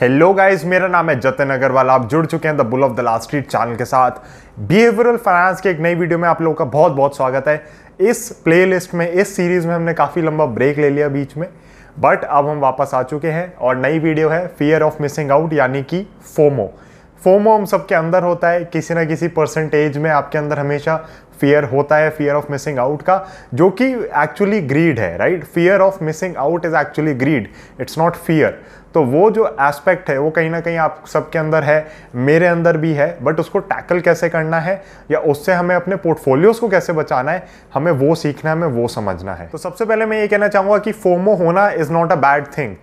Hello guys, मेरा नाम है जतिन अग्रवाल। आप जुड़ चुके हैं the bull of Dalal street channel के साथ। बिहेवियरल फाइनेंस के एक नई वीडियो में आप लोगों का बहुत बहुत स्वागत है। इस प्लेलिस्ट में, इस सीरीज़ में हमने काफ़ी लंबा ब्रेक ले लिया बीच में, बट अब हम वापस आ चुके हैं और नई वीडियो है फियर ऑफ मिसिंग आउट यानी कि फोमो। फोमो हम सबके अंदर होता है, किसी ना किसी परसेंटेज में आपके अंदर हमेशा फियर होता है, फियर ऑफ मिसिंग आउट का, जो कि एक्चुअली ग्रीड है, right. Fear of missing out is actually greed, it's not fear. तो वो जो एस्पेक्ट है वो कहीं ना कहीं आप सबके अंदर है, मेरे अंदर भी है, बट उसको टैकल कैसे करना है या उससे हमें अपने पोर्टफोलियोज़ को कैसे बचाना है, हमें वो सीखना है, हमें वो समझना है। तो सबसे पहले मैं ये कहना चाहूँगा कि फोमो होना is not a bad thing.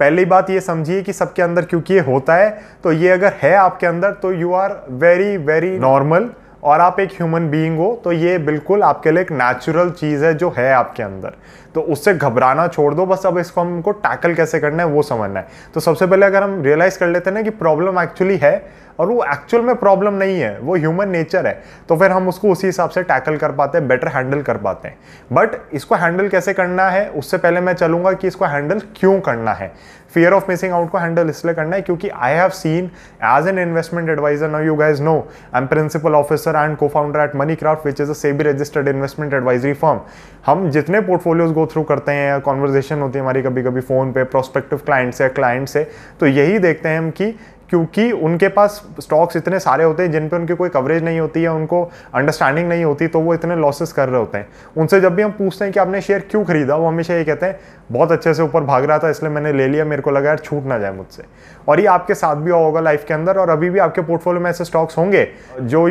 पहली बात ये समझिए कि सबके अंदर क्योंकि ये होता है, तो ये अगर है आपके अंदर तो you are very very normal और आप एक ह्यूमन बीइंग हो, तो ये बिल्कुल आपके लिए एक नेचुरल चीज़ है जो है आपके अंदर। तो उससे घबराना छोड़ दो, बस अब इसको हमको टैकल कैसे करना है वो समझना है। तो सबसे पहले अगर हम रियलाइज़ कर लेते हैं ना कि प्रॉब्लम एक्चुअली है और वो एक्चुअल में प्रॉब्लम नहीं है, वो ह्यूमन नेचर है, तो फिर हम उसको उसी हिसाब से टैकल कर पाते हैं, बेटर हैंडल कर पाते हैं। बट इसको हैंडल कैसे करना है उससे पहले मैं चलूँगा कि इसको हैंडल क्यों करना है। फियर ऑफ मिसिंग आउट को हैंडल इसलिए करना है क्योंकि I have seen as an investment adviser, now you guys know I am principal officer and को founder at Money Craft which is a SEBI registered investment advisory firm. हम जितने portfolios go through करते हैं या कॉन्वर्जेशन होती है हमारी कभी कभी फ़ोन पे प्रोस्पेक्टिव क्लाइंट से या क्लाइंट से, तो यही देखते हैं हम कि क्योंकि उनके पास स्टॉक्स इतने सारे होते हैं जिन पे उनकी कोई कवरेज नहीं होती है, उनको अंडरस्टैंडिंग नहीं होती, तो वो इतने लॉसेस कर रहे होते हैं। उनसे जब भी हम पूछते हैं कि आपने शेयर क्यों खरीदा, वो हमेशा ये कहते हैं बहुत अच्छे से ऊपर भाग रहा था इसलिए मैंने ले लिया, मेरे को लगा यार छूट ना जाए मुझसे। और ये आपके साथ भी होगा लाइफ के अंदर, और अभी भी आपके पोर्टफोलियो में ऐसे स्टॉक्स होंगे जो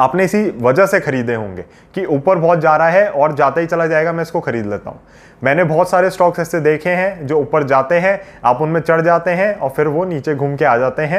आपने इसी वजह से खरीदे होंगे कि ऊपर बहुत जा रहा है और जाता ही चला जाएगा, मैं इसको खरीद लेता हूँ। मैंने बहुत सारे स्टॉक्स ऐसे देखे हैं जो ऊपर जाते हैं, आप उनमें चढ़ जाते हैं और फिर वो नीचे घूम के आ जाते हैं।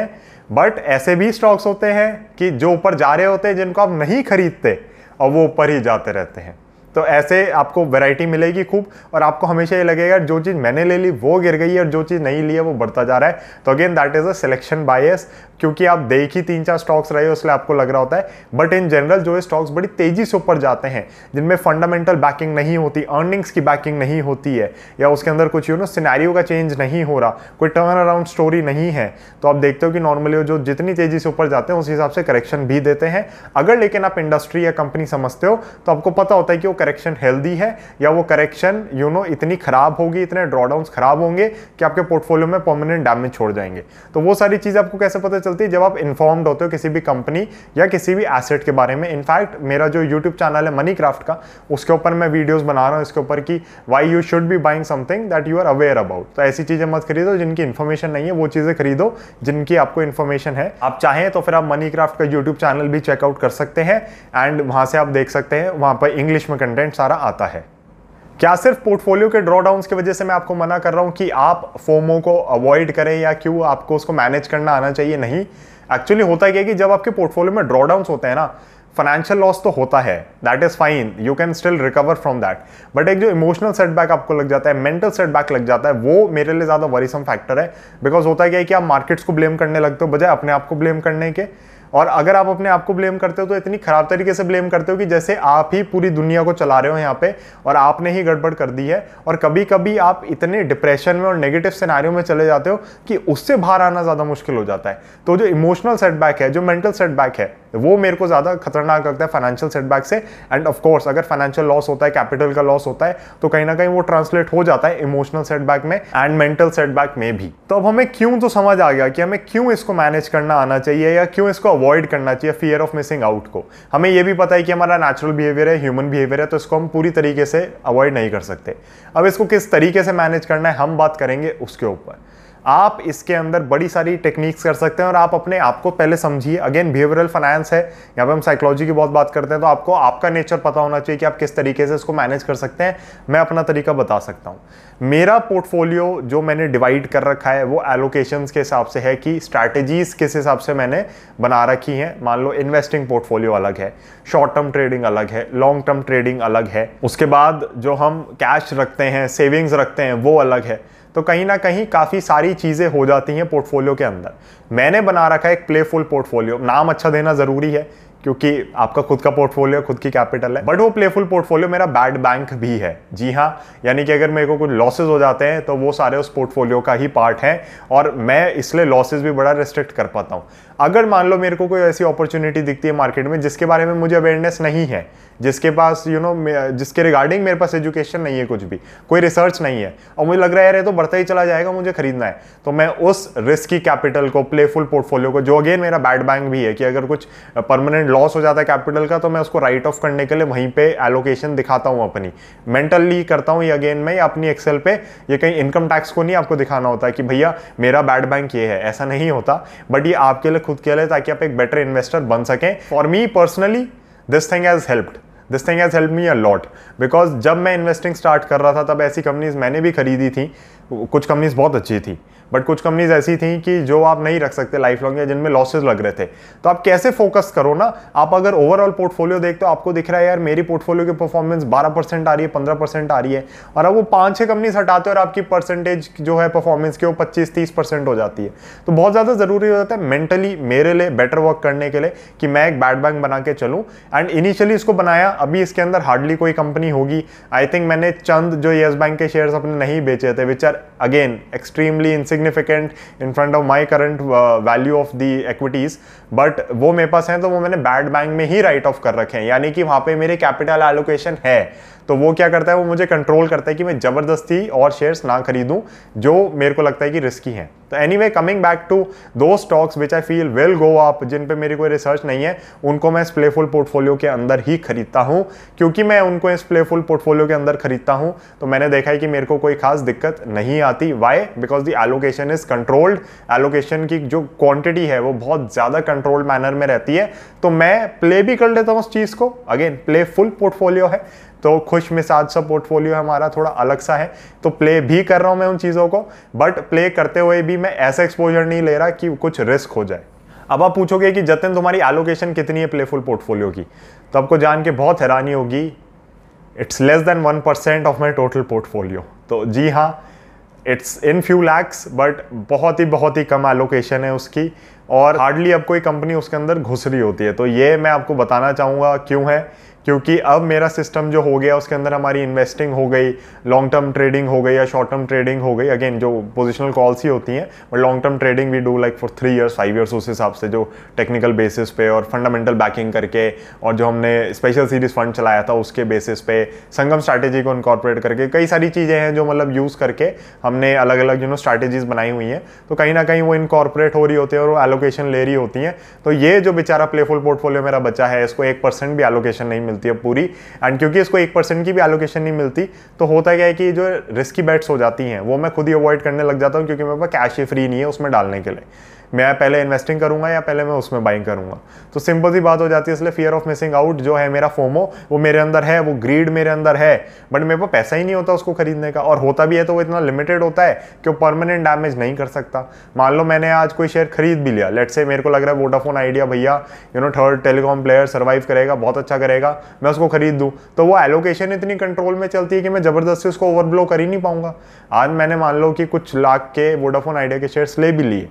बट ऐसे भी स्टॉक्स होते हैं कि जो ऊपर जा रहे होते हैं जिनको आप नहीं खरीदते और वो ऊपर ही जाते रहते हैं। तो ऐसे आपको वैरायटी मिलेगी खूब, और आपको हमेशा ये लगेगा जो चीज़ मैंने ले ली वो गिर गई है और जो चीज़ नहीं ली है वो बढ़ता जा रहा है। तो again that is a selection bias, क्योंकि आप देख ही 3-4 स्टॉक्स रहे हो इसलिए आपको लग रहा होता है। बट इन जनरल जो ये स्टॉक्स बड़ी तेज़ी से ऊपर जाते हैं, जिनमें फंडामेंटल बैकिंग नहीं होती, अर्निंग्स की बैकिंग नहीं होती है, या उसके अंदर कुछ सिनेरियो का चेंज नहीं हो रहा, कोई टर्न अराउंड स्टोरी नहीं है, तो आप देखते हो कि नॉर्मली जो जितनी तेज़ी से ऊपर जाते हैं उस हिसाब से करेक्शन भी देते हैं। अगर लेकिन आप इंडस्ट्री या कंपनी समझते हो तो आपको पता होता है कि करेक्शन हेल्दी है या वो करेक्शन इतनी खराब होगी, इतने ड्रॉडाउन्स खराब होंगे कि आपके पोर्टफोलियो में परमानेंट डैमेज छोड़ जाएंगे। तो वो सारी चीज़ आपको कैसे पता चलती है? जब आप इन्फॉर्म्ड होते हो किसी भी कंपनी या किसी भी एसेट के बारे में। इनफैक्ट मेरा जो यूट्यूब चैनल है मनी क्राफ्ट का, उसके ऊपर मैं वीडियोस बना रहा हूँ इसके ऊपर कि why you should be buying something that you are aware about. तो ऐसी चीज़ें मत खरीदो जिनकी इन्फॉर्मेशन नहीं है, वो चीज़ें खरीदो जिनकी आपको इन्फॉर्मेशन है। आप चाहें तो फिर आप मनी क्राफ्ट का यूट्यूब चैनल भी चेकआउट कर सकते हैं एंड वहाँ से आप देख सकते हैं, वहाँ पर इंग्लिश में कंटेंट सारा आता है। क्या सिर्फ पोर्टफोलियो के ड्रॉडाउंस की वजह से मैं आपको मना कर रहा हूं कि आप फोमो को अवॉइड करें या क्यों आपको उसको मैनेज करना आना चाहिए? नहीं, एक्चुअली होता क्या है कि जब आपके पोर्टफोलियो में ड्रॉडाउंस होते हैं ना, फाइनेंशियल लॉस तो होता है, that is fine, you can still recover from that. But एक जो इमोशनल सेटबैक आपको लग जाता है, मेंटल सेटबैक लग जाता है, वो मेरे लिए ज़्यादा वरीसम फैक्टर है। बिकॉज होता क्या है कि आप मार्केट्स को ब्लेम करने लगते हो बजाय अपने आप को ब्लेम करने के, और अगर आप अपने आप को ब्लेम करते हो तो इतनी ख़राब तरीके से ब्लेम करते हो कि जैसे आप ही पूरी दुनिया को चला रहे हो यहाँ पे और आपने ही गड़बड़ कर दी है। और कभी कभी आप इतने डिप्रेशन में और नेगेटिव सिनेरियो में चले जाते हो कि उससे बाहर आना ज़्यादा मुश्किल हो जाता है। तो जो इमोशनल सेटबैक है, जो मेंटल सेटबैक है, वो मेरे को ज़्यादा खतरनाक लगता है फाइनेंशियल सेटबैक से। एंड ऑफकोर्स अगर फाइनेंशियल लॉस होता है, कैपिटल का लॉस होता है, तो कहीं ना कहीं वो ट्रांसलेट हो जाता है इमोशनल सेटबैक में एंड मेंटल सेटबैक में भी। तो अब हमें क्यों तो समझ आ गया कि हमें क्यों इसको मैनेज करना आना चाहिए या क्यों इसको अवॉइड करना चाहिए, फियर ऑफ मिसिंग आउट को। हमें ये भी पता है कि हमारा नेचुरल बिहेवियर है, ह्यूमन बिहेवियर है, तो इसको हम पूरी तरीके से अवॉइड नहीं कर सकते। अब इसको किस तरीके से मैनेज करना है हम बात करेंगे उसके ऊपर। आप इसके अंदर बड़ी सारी टेक्निक्स कर सकते हैं और आप अपने आप को पहले समझिए। अगेन बिहेवियरल फाइनेंस है, यहाँ पे हम साइकोलॉजी की बहुत बात करते हैं, तो आपको आपका नेचर पता होना चाहिए कि आप किस तरीके से इसको मैनेज कर सकते हैं। मैं अपना तरीका बता सकता हूँ। मेरा पोर्टफोलियो जो मैंने डिवाइड कर रखा है वो एलोकेशंस के हिसाब से है कि स्ट्रैटेजीज़ किस हिसाब से मैंने बना रखी हैं। मान लो इन्वेस्टिंग पोर्टफोलियो अलग है, शॉर्ट टर्म ट्रेडिंग अलग है, लॉन्ग टर्म ट्रेडिंग अलग है, उसके बाद जो हम कैश रखते हैं, सेविंग्स रखते हैं, वो अलग है। तो कहीं ना कहीं काफ़ी सारी चीज़ें हो जाती हैं पोर्टफोलियो के अंदर। मैंने बना रखा है एक प्लेफुल पोर्टफोलियो। नाम अच्छा देना ज़रूरी है क्योंकि आपका खुद का पोर्टफोलियो, खुद की कैपिटल है। बट वो प्लेफुल पोर्टफोलियो मेरा बैड बैंक भी है। जी हाँ, यानी कि अगर मेरे को कुछ लॉसेज हो जाते हैं तो वो सारे उस पोर्टफोलियो का ही पार्ट हैं और मैं इसलिए लॉसेज भी बड़ा रिस्ट्रिक्ट कर पाता हूँ। अगर मान लो मेरे को कोई ऐसी अपॉर्चुनिटी दिखती है मार्केट में जिसके बारे में मुझे अवेयरनेस नहीं है, जिसके पास जिसके रिगार्डिंग मेरे पास एजुकेशन नहीं है, कुछ भी कोई रिसर्च नहीं है और मुझे लग रहा है यार ये तो बढ़ता ही चला जाएगा, मुझे खरीदना है, तो मैं उस रिस्की कैपिटल को, प्लेफुल पोर्टफोलियो को, जो अगेन मेरा बैड बैंक भी है कि अगर कुछ परमानेंट लॉस हो जाता है कैपिटल का तो मैं उसको राइट ऑफ करने के लिए वहीं पे एलोकेशन दिखाता हूँ, अपनी मेंटली करता हूँ ये अगेन मैं अपनी एक्सेल पे। ये कहीं इनकम टैक्स को नहीं आपको दिखाना होता है कि भैया मेरा बैड बैंक ये है, ऐसा नहीं होता। बट ये आपके लिए, खुद के लिए, ताकि आप एक बेटर इन्वेस्टर बन सकें। For me personally this thing has helped me a lot, because जब मैं इन्वेस्टिंग स्टार्ट कर रहा था तब ऐसी कंपनीज मैंने भी खरीदी थी। कुछ कंपनीज बहुत अच्छी थी बट कुछ कंपनीज ऐसी थी कि जो आप नहीं रख सकते लाइफ लॉन्ग, या जिनमें लॉसेज लग रहे थे। तो आप कैसे फोकस करो ना, आप अगर ओवरऑल पोर्टफोलियो देखते हो आपको दिख रहा है यार मेरी पोर्टफोलियो की परफॉर्मेंस 12% आ रही है, 15% आ रही है, और अब वो 5-6 कंपनीज हटाते हो और आपकी परसेंटेज जो है परफॉर्मेंस की वो 25-30% हो जाती है। तो बहुत ज़्यादा ज़रूरी हो जाता है मेंटली मेरे लिए बेटर वर्क करने के लिए कि मैं एक बैड बैंक बना के चलूँ। एंड इनिशियली इसको बनाया, अभी इसके अंदर हार्डली कोई कंपनी होगी। आई थिंक मैंने चंद जो येस बैंक के शेयर्स अपने नहीं बेचे थे, which are again extremely significant in front of my current value of the equities, but वो मेरे पास हैं तो वो मैंने बैड बैंक में ही राइट ऑफ कर रखे हैं, यानी कि वहाँ पे मेरे कैपिटल एलोकेशन है। तो वो क्या करता है, वो मुझे कंट्रोल करता है कि मैं ज़बरदस्ती और शेयर्स ना खरीदूं जो मेरे को लगता है कि रिस्की हैं। तो एनीवे कमिंग बैक टू दो stocks which I feel will go up, जिन पे मेरी कोई रिसर्च नहीं है, उनको मैं इस प्लेफुल पोर्टफोलियो के अंदर ही खरीदता हूं। क्योंकि मैं उनको इस प्लेफुल पोर्टफोलियो के अंदर खरीदता हूं तो मैंने देखा है कि मेरे को कोई खास दिक्कत नहीं आती। Why? Because the allocation is controlled, allocation की जो क्वांटिटी है वो बहुत ज़्यादा कंट्रोल्ड मैनर में रहती है। तो मैं प्ले भी कर लेता हूँ उस चीज़ को। अगेन प्लेफुल पोर्टफोलियो है तो खुश मिजाज सा पोर्टफोलियो हमारा थोड़ा अलग सा है, तो प्ले भी कर रहा हूँ मैं उन चीज़ों को, बट प्ले करते हुए भी मैं ऐसा एक्सपोजर नहीं ले रहा कि कुछ रिस्क हो जाए। अब आप पूछोगे कि जतिन तुम्हारी एलोकेशन कितनी है प्लेफुल पोर्टफोलियो की, तो आपको जान के बहुत हैरानी होगी, it's less than 1% of my total portfolio. तो जी हाँ, it's in few lakhs, but बहुत ही कम एलोकेशन है उसकी और हार्डली अब कोई कंपनी उसके अंदर घुस रही होती है। तो ये मैं आपको बताना चाहूँगा क्यों है, क्योंकि अब मेरा सिस्टम जो हो गया उसके अंदर हमारी इन्वेस्टिंग हो गई, लॉन्ग टर्म ट्रेडिंग हो गई या शॉर्ट टर्म ट्रेडिंग हो गई, अगेन जो पोजिशनल कॉल्स ही होती हैं, but long term trading we do like for 3 years 5 years उस हिसाब से जो टेक्निकल बेसिस पे और फंडामेंटल बैकिंग करके, और जो हमने स्पेशल सीरीज फंड चलाया था उसके बेसिस पे, संगम स्ट्रैटेजी को इनकॉर्पोरेट करके, कई सारी चीज़ें हैं जो मतलब यूज़ करके हमने अलग अलग स्ट्रैटेजीज बनाई हुई हैं। तो कहीं ना कहीं वो इनकॉर्पोरेट हो रही होती है और वो एलोकेशन ले रही होती हैं। तो ये जो बेचारा प्लेफुल पोर्टफोलियो मेरा बचा है, इसको 1% भी एलोकेशन नहीं मिलती है पूरी। एंड क्योंकि इसको 1% की भी एलोकेशन नहीं मिलती तो होता क्या है कि जो रिस्की बेट्स हो जाती हैं वो मैं खुद ही अवॉइड करने लग जाता हूँ, क्योंकि मेरे पास कैश ही फ्री नहीं है उसमें डालने के लिए। मैं पहले इन्वेस्टिंग करूंगा या पहले मैं उसमें बाइंग करूंगा, तो सिंपल सी बात हो जाती है। इसलिए फियर ऑफ मिसिंग आउट जो है मेरा, फोमो, वो मेरे अंदर है, वो ग्रीड मेरे अंदर है, बट मेरे पास पैसा ही नहीं होता उसको खरीदने का, और होता भी है तो वो इतना लिमिटेड होता है कि वो परमानेंट डैमेज नहीं कर सकता। मान लो मैंने आज कोई शेयर खरीद भी लिया, लेट्स से मेरे को लग रहा है वोडाफोन आइडिया भैया थर्ड टेलीकॉम प्लेयर सर्वाइव करेगा, बहुत अच्छा करेगा, मैं उसको खरीद दूँ, तो वो एलोकेशन इतनी कंट्रोल में चलती है कि मैं ज़बरदस्ती उसको ओवरब्लो कर ही नहीं पाऊंगा। आज मैंने मान लो कि कुछ लाख के वोडाफोन आइडिया के शेयर्स ले भी लिए,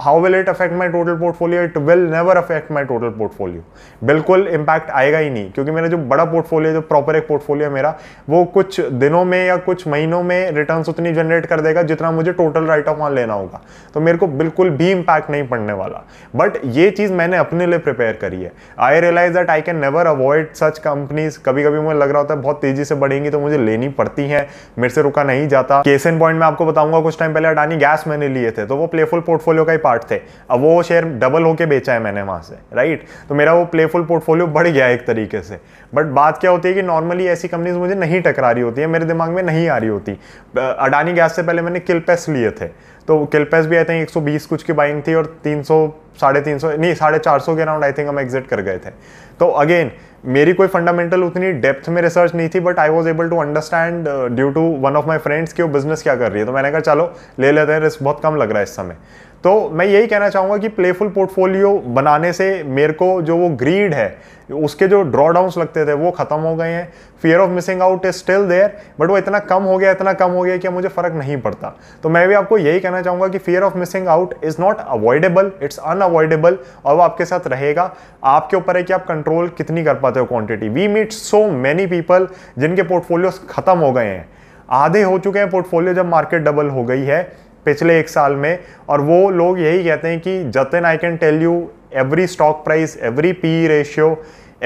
how will it affect my total portfolio? It will never affect my total portfolio, बिल्कुल इम्पैक्ट आएगा ही नहीं, क्योंकि मेरा जो बड़ा पोर्टफोलियो, जो प्रॉपर एक पोर्टफोलियो मेरा, वो कुछ दिनों में या कुछ महीनों में रिटर्न्स उतनी जनरेट कर देगा जितना मुझे टोटल राइट ऑफ वहाँ लेना होगा, तो मेरे को बिल्कुल भी इम्पैक्ट नहीं पड़ने वाला। बट ये चीज़ मैंने अपने लिए प्रिपेयर करी है। I realise that I can never avoid such companies. कभी कभी मुझे लग रहा होता है बहुत तेजी से बढ़ेंगी तो मुझे लेनी पड़ती है, मेरे से रुका नहीं जाता। केस इन पॉइंट मैं आपको बताऊंगा, कुछ टाइम पहले अडानी गैस मैंने लिए थे तो वो प्लेफुल पोर्टफोलियो का पार्ट थे। अब वो शेयर डबल होके बेचा है मैंने वहां से, राइट? तो मेरा वो प्लेफुल पोर्टफोलियो बढ़ गया एक तरीके से। बट बात क्या होती है कि नॉर्मली ऐसी कंपनीज मुझे नहीं टकरा रही होती है, मेरे दिमाग में नहीं आ रही होती। अडानी गैस से पहले मैंने किलपेस लिए थे, तो किलपेस भी आई थिंक 120 कुछ की बाइंग थी और 300 साढ़े 400 के अराउंड आई थिंक हम एग्जिट कर गए थे। तो अगेन मेरी कोई फंडामेंटल उतनी डेप्थ में रिसर्च नहीं थी, but I was able to understand due to one of my friends कि वो बिजनेस क्या कर रही है, तो मैंने कहा चलो ले लेते हैं, रिस्क बहुत कम लग रहा है इस समय। तो मैं यही कहना चाहूँगा कि प्लेफुल पोर्टफोलियो बनाने से मेरे को जो वो ग्रीड है, उसके जो ड्रॉडाउंस लगते थे वो ख़त्म हो गए हैं। Fear of missing out is still there, but वो इतना कम हो गया कि मुझे फ़र्क नहीं पड़ता। तो मैं भी आपको यही कहना चाहूँगा कि fear of missing out is not avoidable, it's unavoidable, और वो आपके साथ रहेगा। आपके ऊपर है कि आप कंट्रोल कितनी कर पाते हो quantity. We meet so many people जिनके पोर्टफोलियोज ख़त्म हो गए हैं, आधे हो चुके हैं पोर्टफोलियो जब मार्केट डबल हो गई है पिछले एक साल में, और वो लोग यही कहते हैं कि Jatin I can tell you every stock price, every P ratio,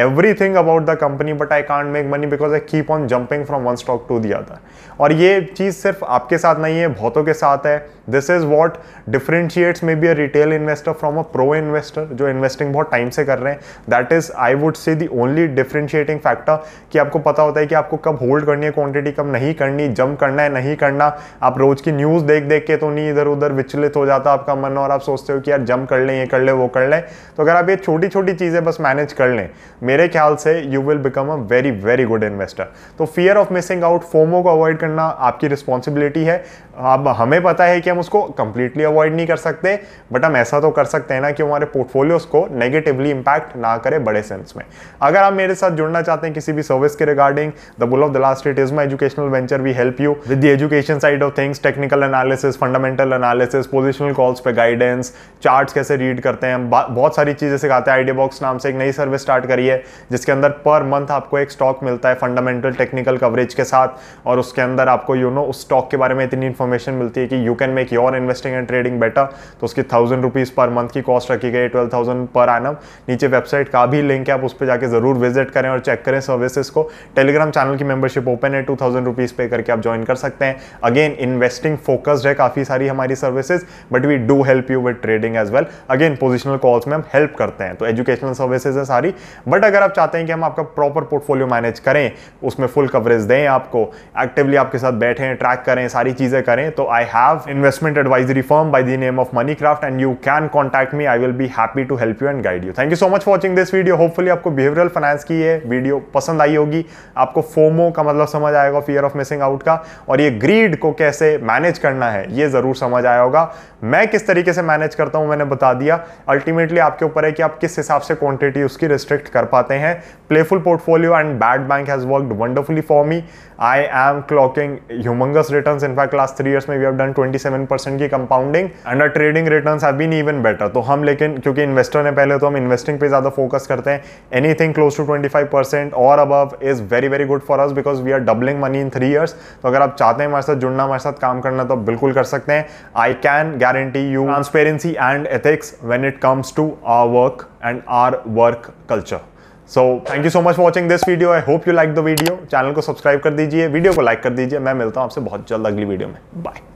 everything about the company but I can't make money because I keep on jumping from one stock to the other। और ये चीज़ सिर्फ आपके साथ नहीं है, बहुतों के साथ है। This is what differentiates maybe a retail investor from a pro investor जो investing बहुत time से कर रहे हैं। That is I would say the only differentiating factor कि आपको पता होता है कि आपको कब hold करनी है quantity, कब नहीं करनी, jump करना है नहीं करना। आप रोज़ की न्यूज़ देख देख के तो नहीं इधर उधर विचलित हो जाता आपका मन, और आप सोचते हो कि यार जंप कर लें, ये कर लें, वो कर लें। तो अगर आप ये छोटी छोटी चीज़ें बस मैनेज कर लें, मेरे ख्याल से you will become a very very good investor. तो fear of missing out, FOMO को अवॉइड करना आपकी रिस्पॉन्सिबिलिटी है। अब हमें पता है कि हम उसको कंप्लीटली अवॉइड नहीं कर सकते, बट हम ऐसा तो कर सकते हैं ना कि हमारे पोर्टफोलियोज को नेगेटिवली इंपैक्ट ना करे बड़े सेंस में। अगर आप मेरे साथ जुड़ना चाहते हैं किसी भी सर्विस के regarding, the bull of Dalal street is my educational venture. We help you with the education side of things, technical analysis, fundamental analysis, positional calls पे गाइडेंस, चार्ट्स कैसे रीड करते हैं हम, बहुत सारी चीज़ें सिखाते हैं। आइडिया बॉक्स नाम से एक नई सर्विस स्टार्ट करी है जिसके अंदर पर मंथ आपको एक स्टॉक मिलता है फंडामेंटल टेक्निकल कवरेज के साथ, और उसके अंदर आपको उस स्टॉक के बारे में इतनी इन्फॉर्मेशन मिलती है कि you can make your investing and trading better. तो उसकी 1000 रुपीज़ पर मंथ की कॉस्ट रखी गई, 12,000 पर एनम। नीचे वेबसाइट का भी लिंक है, आप उस पर जाकर जरूर विजिट करें और चेक करें सर्विसेज को। टेलीग्राम चैनल की मेंबरशिप ओपन है, 2000 रुपीज़ पे करके आप ज्वाइन कर सकते हैं। अगेन इन्वेस्टिंग फोकस्ड है काफ़ी सारी हमारी services, but we do help you with trading as well. Again positional calls में हम हेल्प करते हैं, तो एजुकेशनल सर्विसेज है सारी। बट अगर आप चाहते हैं कि हम आपका प्रॉपर पोर्टफोलियो मैनेज करें, उसमें फुल कवरेज दें, आपको एक्टिवली आपके साथ बैठें, ट्रैक करें, सारी चीज़ें करें, तो I have investment advisory firm by the name of Money Craft and you can contact me. I will be happy to help you and guide you. Thank you so much for watching this video. Hopefully आपको behavioural finance की ये video पसंद आई होगी, आपको FOMO का मतलब समझ आएगा, फियर ऑफ मिसिंग आउट का, और ये ग्रीड को कैसे मैनेज करना है ये जरूर समझ आया होगा। मैं किस तरीके से मैनेज करता हूँ मैंने बता दिया। अल्टीमेटली आपके ऊपर है कि आप किस हिसाब से क्वांटिटी उसकी रिस्ट्रिक्ट कर पाते हैं। Playful portfolio and bad bank has worked wonderfully for me. I am clocking humongous returns, in fact last 3 years में वी हैव डन 27% की compounding and our trading returns have been even better. तो हम, लेकिन क्योंकि investor ने पहले, तो हम इन्वेस्टिंग पे ज़्यादा फोकस करते हैं। एनीथिंग क्लोज टू 25% और above is very very good for us because we are doubling money in 3 years। तो अगर आप चाहते हैं हमारे साथ जुड़ना, हमारे साथ काम करना, तो बिल्कुल कर सकते हैं। I can guarantee you transparency and ethics when it comes to our work and our work culture. So thank you so much for watching this video. I hope you liked the video. Channel को subscribe कर दीजिए, video को like कर दीजिए। मैं मिलता हूँ आपसे बहुत जल्द अगली वीडियो में। बाय।